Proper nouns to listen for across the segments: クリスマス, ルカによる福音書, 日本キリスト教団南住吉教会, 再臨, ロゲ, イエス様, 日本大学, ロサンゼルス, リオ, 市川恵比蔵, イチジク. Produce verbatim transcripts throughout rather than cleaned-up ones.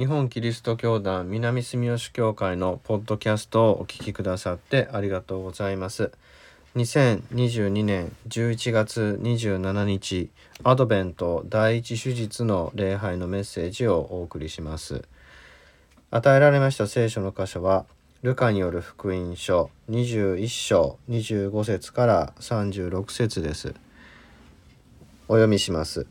日本キリスト教団南住吉教会のポッドキャストをお聞きくださってありがとうございます。にせんにじゅうにねんじゅういちがつにじゅうしちにち、アドベント第一手術の礼拝のメッセージをお送りします。与えられました聖書の箇所は、ルカによる福音書にじゅういっしょうにじゅうごせつからさんじゅうろくせつです。お読みします。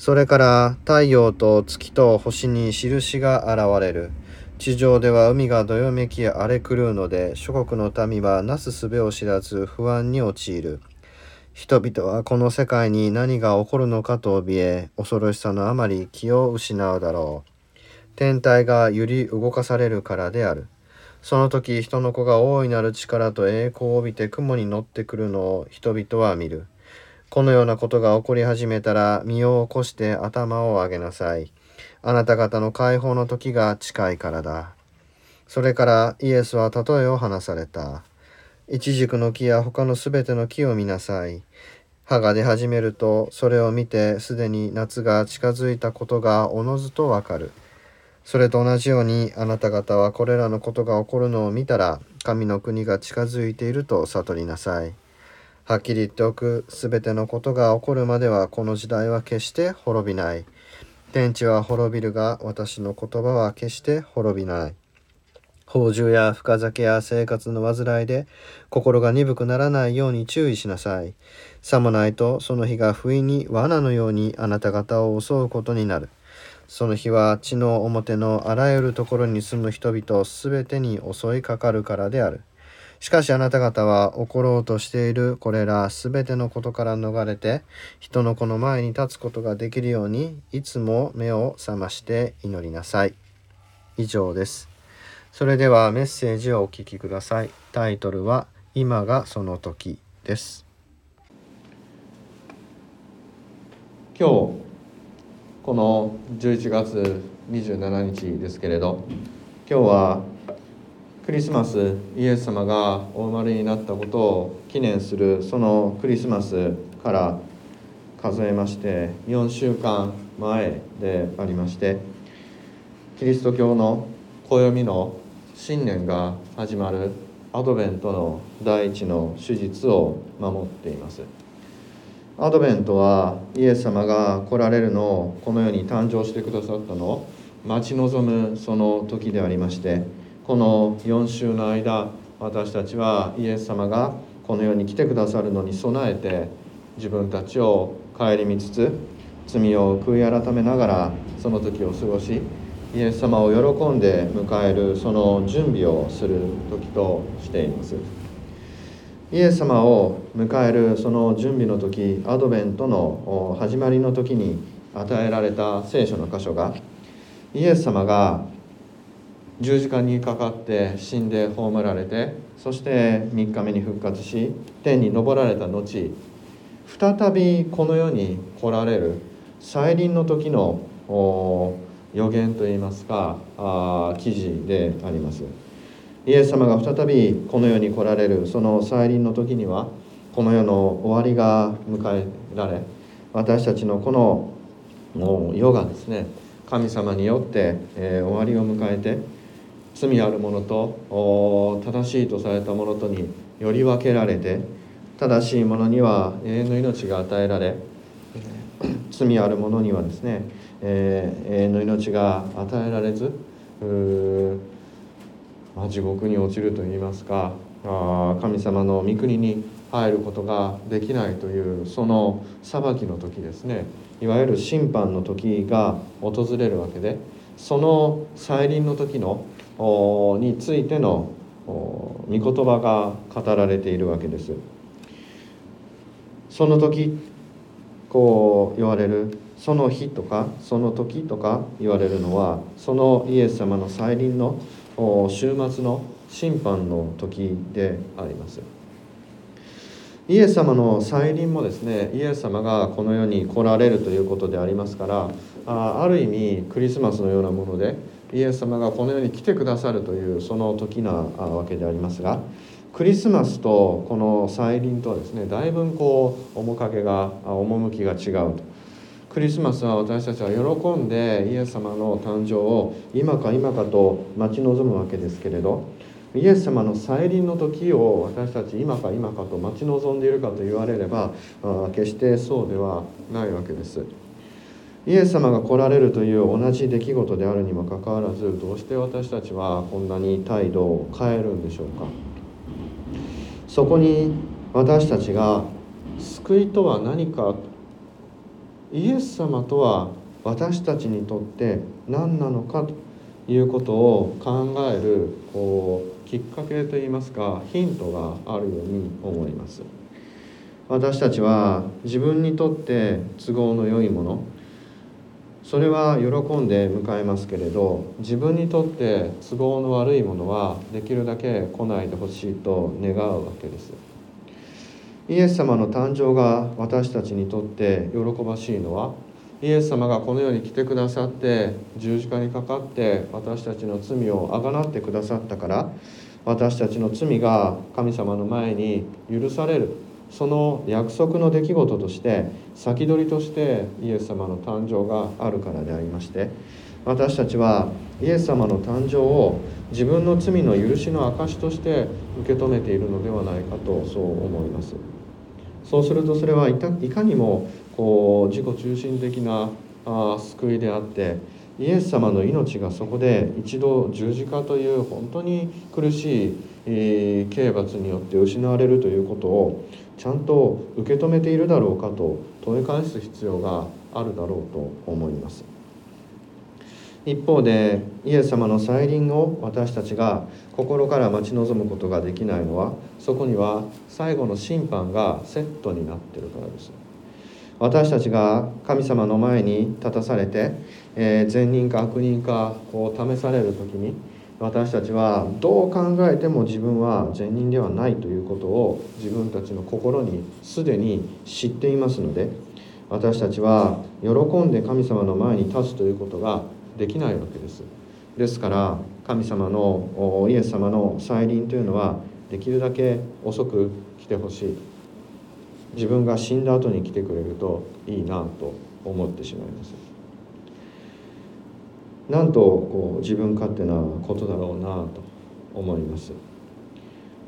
それから太陽と月と星に印が現れる。地上では海がどよめき荒れ狂うので、諸国の民はなすすべを知らず不安に陥る。人々はこの世界に何が起こるのかと怯え、恐ろしさのあまり気を失うだろう。天体が揺り動かされるからである。その時、人の子が大いなる力と栄光を帯びて雲に乗ってくるのを人々は見る。このようなことが起こり始めたら、身を起こして頭を上げなさい。あなた方の解放の時が近いからだ。それからイエスは例えを話された。イチジクの木や他のすべての木を見なさい。葉が出始めると、それを見てすでに夏が近づいたことがおのずとわかる。それと同じように、あなた方はこれらのことが起こるのを見たら、神の国が近づいていると悟りなさい。はっきり言っておく、すべてのことが起こるまではこの時代は決して滅びない。天地は滅びるが、私の言葉は決して滅びない。放縦や深酒や生活の煩いで、心が鈍くならないように注意しなさい。さもないと、その日が不意に罠のようにあなた方を襲うことになる。その日は地の表のあらゆるところに住む人々すべてに襲いかかるからである。しかしあなた方は起ころうとしているこれらすべてのことから逃れて、人の子の前に立つことができるように、いつも目を覚まして祈りなさい。以上です。それではメッセージをお聞きください。タイトルは、今がその時です。今日、このじゅういちがつにじゅうしちにちですけれど、今日は、クリスマス、イエス様がお生まれになったことを記念するそのクリスマスから数えましてよんしゅうかんまえでありまして、キリスト教の暦の新年が始まるアドベントの第一の手術を守っています。アドベントはイエス様が来られるのを、この世に誕生してくださったのを待ち望むその時でありまして、このよんしゅうの間、私たちはイエス様がこの世に来てくださるのに備えて、自分たちを顧みつつ、罪を悔い改めながらその時を過ごし、イエス様を喜んで迎えるその準備をする時としています。イエス様を迎えるその準備の時、アドベントの始まりの時に与えられた聖書の箇所が、イエス様が十字架にかかって死んで葬られて、そしてみっかめに復活し、天に昇られた後、再びこの世に来られる再臨の時の予言といいますか、あ記事であります。イエス様が再びこの世に来られるその再臨の時には、この世の終わりが迎えられ、私たちのこの世がですね、神様によって、えー、終わりを迎えて、罪あるものと正しいとされたものとにより分けられて、正しいものには永遠の命が与えられ、罪あるものにはですね、えー、永遠の命が与えられず、まあ、地獄に落ちるといいますか、あ神様の御国に入ることができないという、その裁きの時ですね、いわゆる審判の時が訪れるわけで、その再臨の時のについての御言葉が語られているわけです。その時、こう言われるその日とかその時とか言われるのは、そのイエス様の再臨の終末の審判の時であります。イエス様の再臨もですね、イエス様がこの世に来られるということでありますから、 あ, ある意味クリスマスのようなもので、イエス様がこの世に来てくださるというその時なわけでありますが、クリスマスとこの再臨とはですね、だいぶこう面影が、趣が違うと。クリスマスは私たちは喜んでイエス様の誕生を今か今かと待ち望むわけですけれど、イエス様の再臨の時を私たち今か今かと待ち望んでいるかと言われれば、決してそうではないわけです。イエス様が来られるという同じ出来事であるにもかかわらず、どうして私たちはこんなに態度を変えるんでしょうか。そこに私たちが救いとは何か、イエス様とは私たちにとって何なのかということを考えるこうきっかけといいますか、ヒントがあるように思います。私たちは自分にとって都合の良いもの、それは喜んで迎えますけれど、自分にとって都合の悪いものはできるだけ来ないでほしいと願うわけです。イエス様の誕生が私たちにとって喜ばしいのは、イエス様がこの世に来てくださって十字架にかかって私たちの罪をあがなってくださったから、私たちの罪が神様の前に許される、その約束の出来事として先取りとしてイエス様の誕生があるからでありまして、私たちはイエス様の誕生を自分の罪の許しの証として受け止めているのではないかと、そう思います。そうするとそれはいかにもこう自己中心的な救いであって、イエス様の命がそこで一度十字架という本当に苦しい刑罰によって失われるということをちゃんと受け止めているだろうかと問い返す必要があるだろうと思います。一方でイエス様の再臨を私たちが心から待ち望むことができないのは、そこには最後の審判がセットになっているからです。私たちが神様の前に立たされて、えー、善人か悪人かこう試されるときに、私たちはどう考えても自分は善人ではないということを自分たちの心にすでに知っていますので、私たちは喜んで神様の前に立つということができないわけです。ですから神様のイエス様の再臨というのはできるだけ遅く来てほしい、自分が死んだ後に来てくれるといいなと思ってしまいます。なんとこう自分勝手なことだろうなと思います。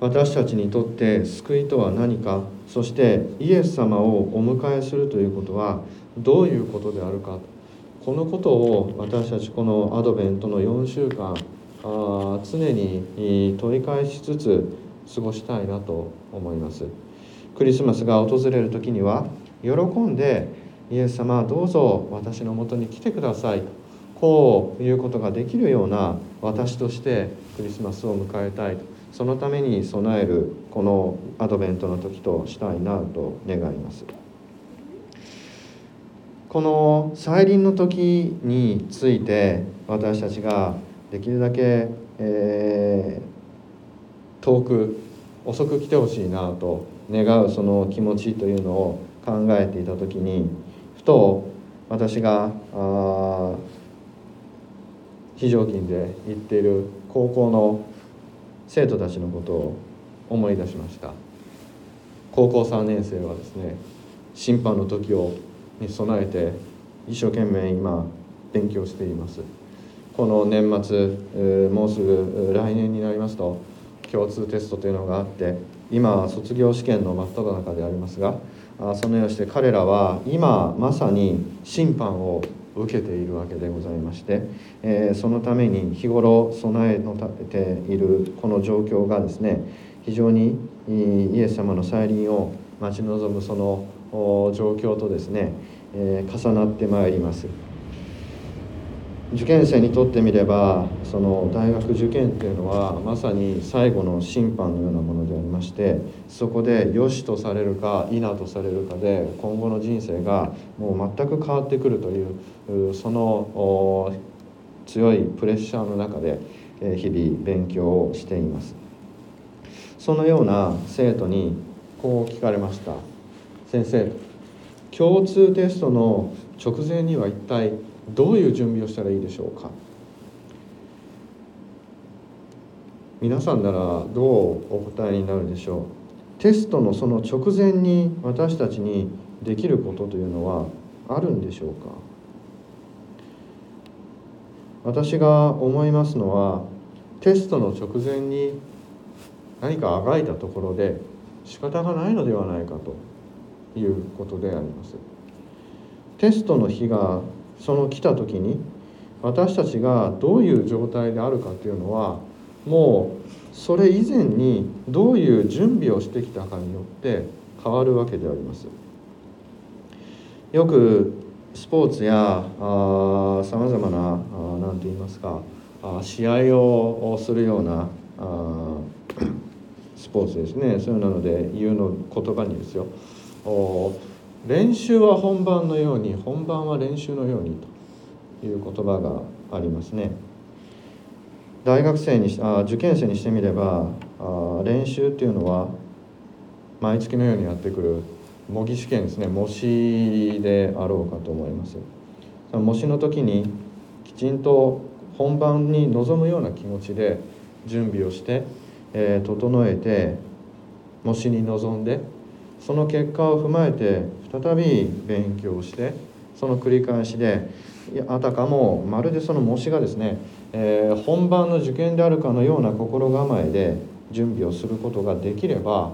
私たちにとって救いとは何か、そしてイエス様をお迎えするということはどういうことであるか、このことを私たちこのアドベントのよんしゅうかんあ常に問い返しつつ過ごしたいなと思います。クリスマスが訪れる時には喜んでイエス様どうぞ私のもとに来てください、こういうことができるような私としてクリスマスを迎えたい、そのために備えるこのアドベントの時としたいなと願います。この再臨の時について私たちができるだけ、えー、遠く遅く来てほしいなと願うその気持ちというのを考えていた時に、ふと私があ非常勤で行っている高校の生徒たちのことを思い出しました。高校さんねんせいはですね、審判の時をに備えて一生懸命今勉強しています。この年末、もうすぐ来年になりますと共通テストというのがあって、今は卒業試験の真っ只中でありますが、そのようにして彼らは今まさに審判を受けているわけでございまして、えー、そのために日頃備えの立ているこの状況がですね、非常にイエス様の再臨を待ち望むその状況とですね、えー、重なってまいります。受験生にとってみれば、その大学受験というのはまさに最後の審判のようなものでありまして、そこで良しとされるか否とされるかで今後の人生がもう全く変わってくるという、その強いプレッシャーの中で日々勉強をしています。そのような生徒にこう聞かれました。先生、共通テストの直前には一体どういう準備をしたらいいでしょうか。皆さんならどうお答えになるでしょう。テストのその直前に私たちにできることというのはあるんでしょうか。私が思いますのは、テストの直前に何かあがいたところで仕方がないのではないかということであります。テストの日がその来た時に、私たちがどういう状態であるかというのは、もうそれ以前にどういう準備をしてきたかによって変わるわけであります。よくスポーツやさまざまな、なんて言いますか、あ試合をするようなあスポーツですね、そういうので言うの言葉にですよ、練習は本番のように、本番は練習のようにという言葉がありますね。大学生にあ受験生にしてみれば、あ練習っていうのは毎月のようにやってくる模擬試験ですね、模試であろうかと思います。模試の時にきちんと本番に臨むような気持ちで準備をして、えー、整えて模試に臨んで、その結果を踏まえて再び勉強して、その繰り返しで、あたかもまるでその模試がですね、えー、本番の受験であるかのような心構えで準備をすることができれば、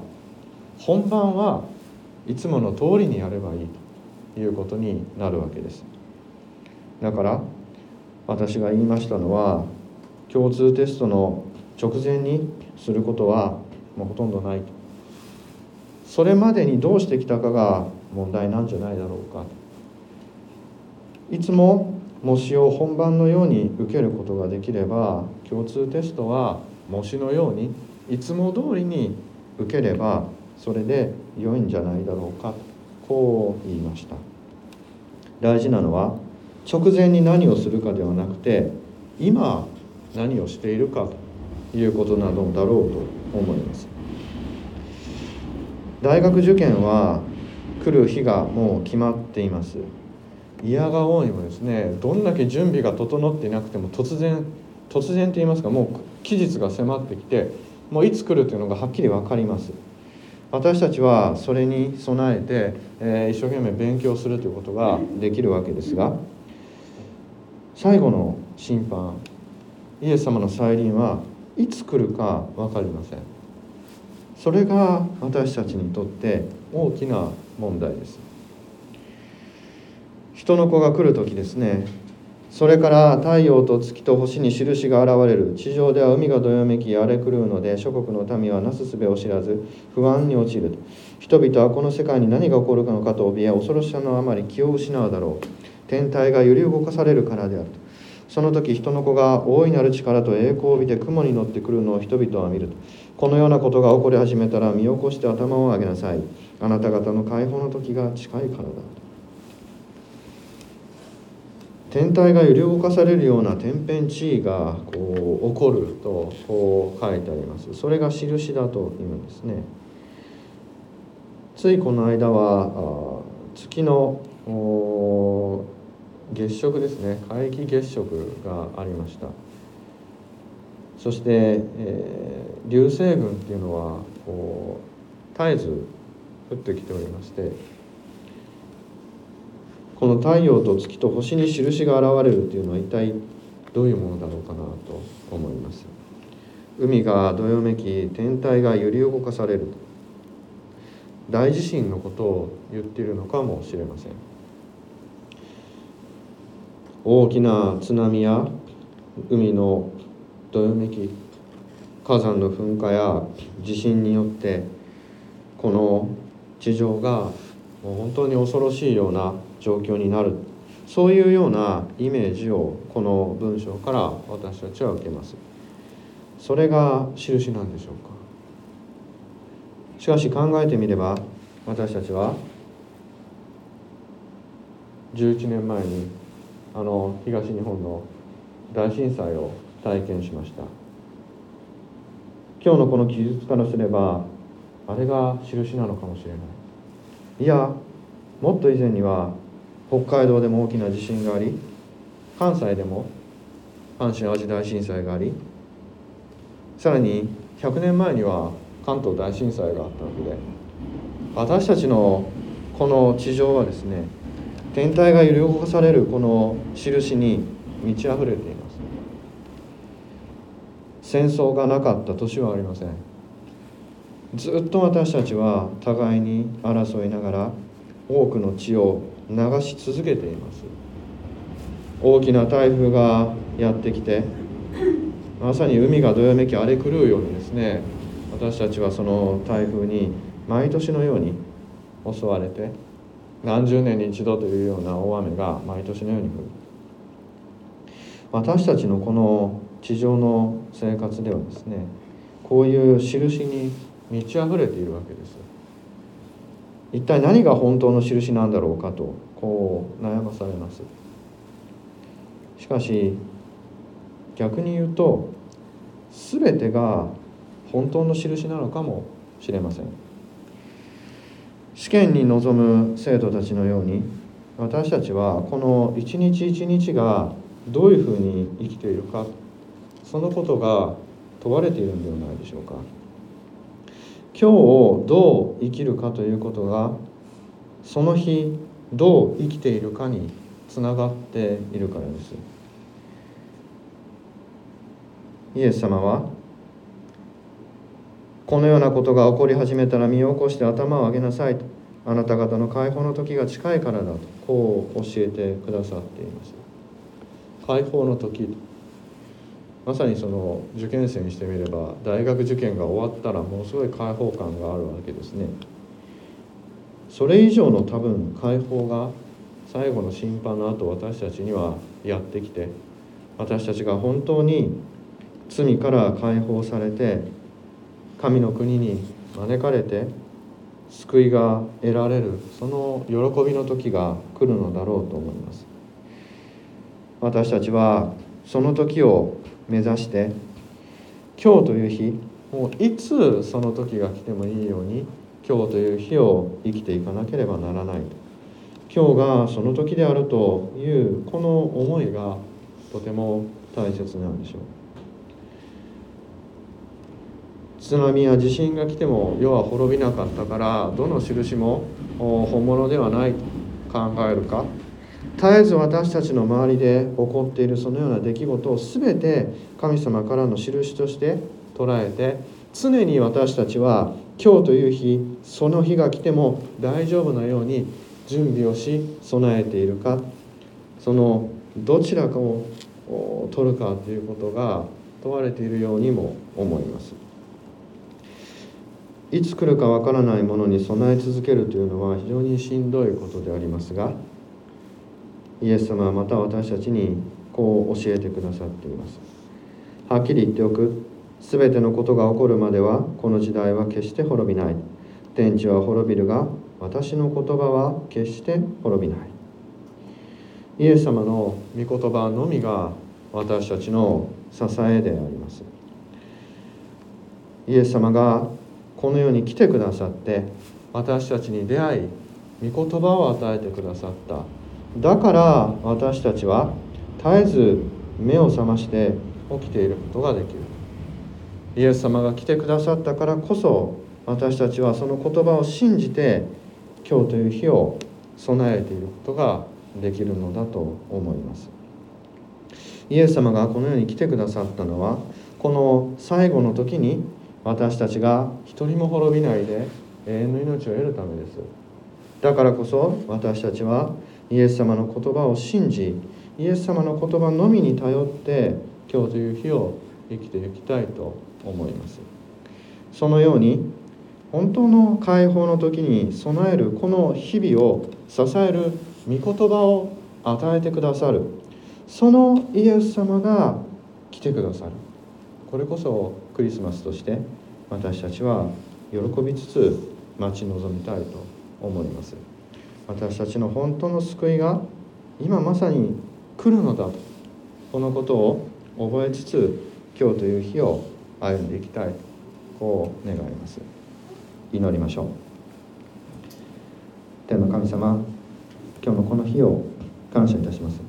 本番はいつもの通りにやればいいということになるわけです。だから私が言いましたのは、共通テストの直前にすることはもうほとんどないと、それまでにどうしてきたかが問題なんじゃないだろうか。いつも模試を本番のように受けることができれば、共通テストは模試のようにいつも通りに受ければそれで良いんじゃないだろうか、こう言いました。大事なのは直前に何をするかではなくて、今何をしているかということなのだろうと思います。大学受験は来る日がもう決まっています。いやがおうにもですね、どんだけ準備が整っていなくても、突然突然といいますか、もう期日が迫ってきて、もういつ来るというのがはっきり分かります。私たちはそれに備えて、えー、一生懸命勉強するということができるわけですが、最後の審判、イエス様の再臨はいつ来るか分かりません。それが私たちにとって大きな問題です。人の子が来るときですね。それから太陽と月と星に印が現れる。地上では海がどよめき荒れ狂うので、諸国の民はなすすべを知らず不安に陥る。人々はこの世界に何が起こるのかと怯え、恐ろしさのあまり気を失うだろう。天体が揺り動かされるからである。その時人の子が大いなる力と栄光を帯びて雲に乗ってくるのを人々は見ると。このようなことが起こり始めたら身を起こして頭を上げなさい。あなた方の解放の時が近いからだ。天体が揺り動かされるような天変地異がこう起こるとこう書いてあります。それが印だと言うんですね。ついこの間は月の月食ですね、皆既月食がありました。そして、えー、流星群っていうのはこう絶えず降ってきておりまして、この太陽と月と星に印が現れるというのは一体どういうものだろうかなと思います。海がどよめき、天体が揺り動かされる、大地震のことを言っているのかもしれません。大きな津波や海のどよめき、火山の噴火や地震によって、この地上がもう本当に恐ろしいような状況になる、そういうようなイメージをこの文章から私たちは受けます。それが印なんでしょうか。しかし考えてみれば、私たちはじゅういちねんまえにあの東日本の大震災を体験しました。今日のこの記述からすれば、あれが印なのかもしれない。いや、もっと以前には北海道でも大きな地震があり、関西でも阪神・淡路大震災があり、さらにひゃくねんまえには関東大震災があったわけで、私たちのこの地上はですね、天体が揺り動かされるこの印に満ち溢れています。戦争がなかった年はありません。ずっと私たちは互いに争いながら多くの血を流し続けています。大きな台風がやってきて、まさに海がどよめき荒れ狂うようにですね、私たちはその台風に毎年のように襲われて、何十年に一度というような大雨が毎年のように降る。私たちのこの地上の生活ではですね、こういう印に満ち溢れているわけです。一体何が本当の印なんだろうかとこう悩まされます。しかし逆に言うと、全てが本当の印なのかもしれません。試験に臨む生徒たちのように、私たちはこの一日一日がどういうふうに生きているか、そのことが問われているのではないでしょうか。今日をどう生きるかということが、その日どう生きているかにつながっているからです。イエス様は、このようなことが起こり始めたら身を起こして頭を上げなさいと、あなた方の解放の時が近いからだとこう教えてくださっています。解放の時、まさにその受験生にしてみれば、大学受験が終わったらものすごい解放感があるわけですね。それ以上の多分解放が最後の審判の後、私たちにはやってきて、私たちが本当に罪から解放されて神の国に招かれて救いが得られる、その喜びの時が来るのだろうと思います。私たちはその時を目指して、今日という日、もういつその時が来てもいいように今日という日を生きていかなければならない、今日がその時であるというこの思いがとても大切なんでしょう。津波や地震が来ても世は滅びなかったから、どの印も本物ではないと考えるか、絶えず私たちの周りで起こっているそのような出来事を全て神様からの印として捉えて、常に私たちは今日という日、その日が来ても大丈夫なように準備をし備えているか、そのどちらかを取るかということが問われているようにも思います。いつ来るかわからないものに備え続けるというのは非常にしんどいことでありますが、イエス様はまた私たちにこう教えてくださっています。はっきり言っておく、すべてのことが起こるまではこの時代は決して滅びない。天地は滅びるが私の言葉は決して滅びない。イエス様の御言葉のみが私たちの支えであります。イエス様がこの世に来てくださって、私たちに出会い御言葉を与えてくださった。だから私たちは絶えず目を覚まして起きていることができる。イエス様が来てくださったからこそ、私たちはその言葉を信じて今日という日を備えていることができるのだと思います。イエス様がこの世に来てくださったのは、この最後の時に私たちが一人も滅びないで永遠の命を得るためです。だからこそ私たちはイエス様の言葉を信じ、イエス様の言葉のみに頼って今日という日を生きていきたいと思います。そのように本当の解放の時に備えるこの日々を支える御言葉を与えてくださる、そのイエス様が来てくださる。これこそクリスマスとして私たちは喜びつつ待ち望みたいと思います。私たちの本当の救いが今まさに来るのだと、このことを覚えつつ今日という日を歩んでいきたいとこう願います。祈りましょう。天の神様、今日のこの日を感謝いたします。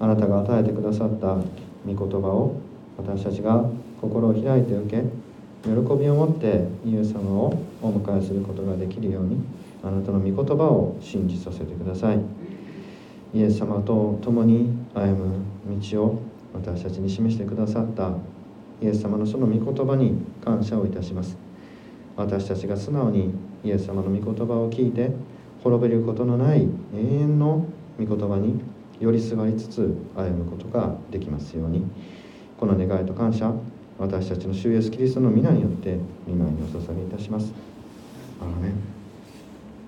あなたが与えてくださった御言葉を私たちが心を開いて受け、喜びを持ってイエス様をお迎えすることができるように、あなたの御言葉を信じさせてください。イエス様と共に歩む道を私たちに示してくださったイエス様のその御言葉に感謝をいたします。私たちが素直にイエス様の御言葉を聞いて、滅びることのない永遠の御言葉に寄りすがりつつ歩むことができますように、この願いと感謝、私たちの主イエスキリストの御名によって御前にお捧げいたします。アーメン。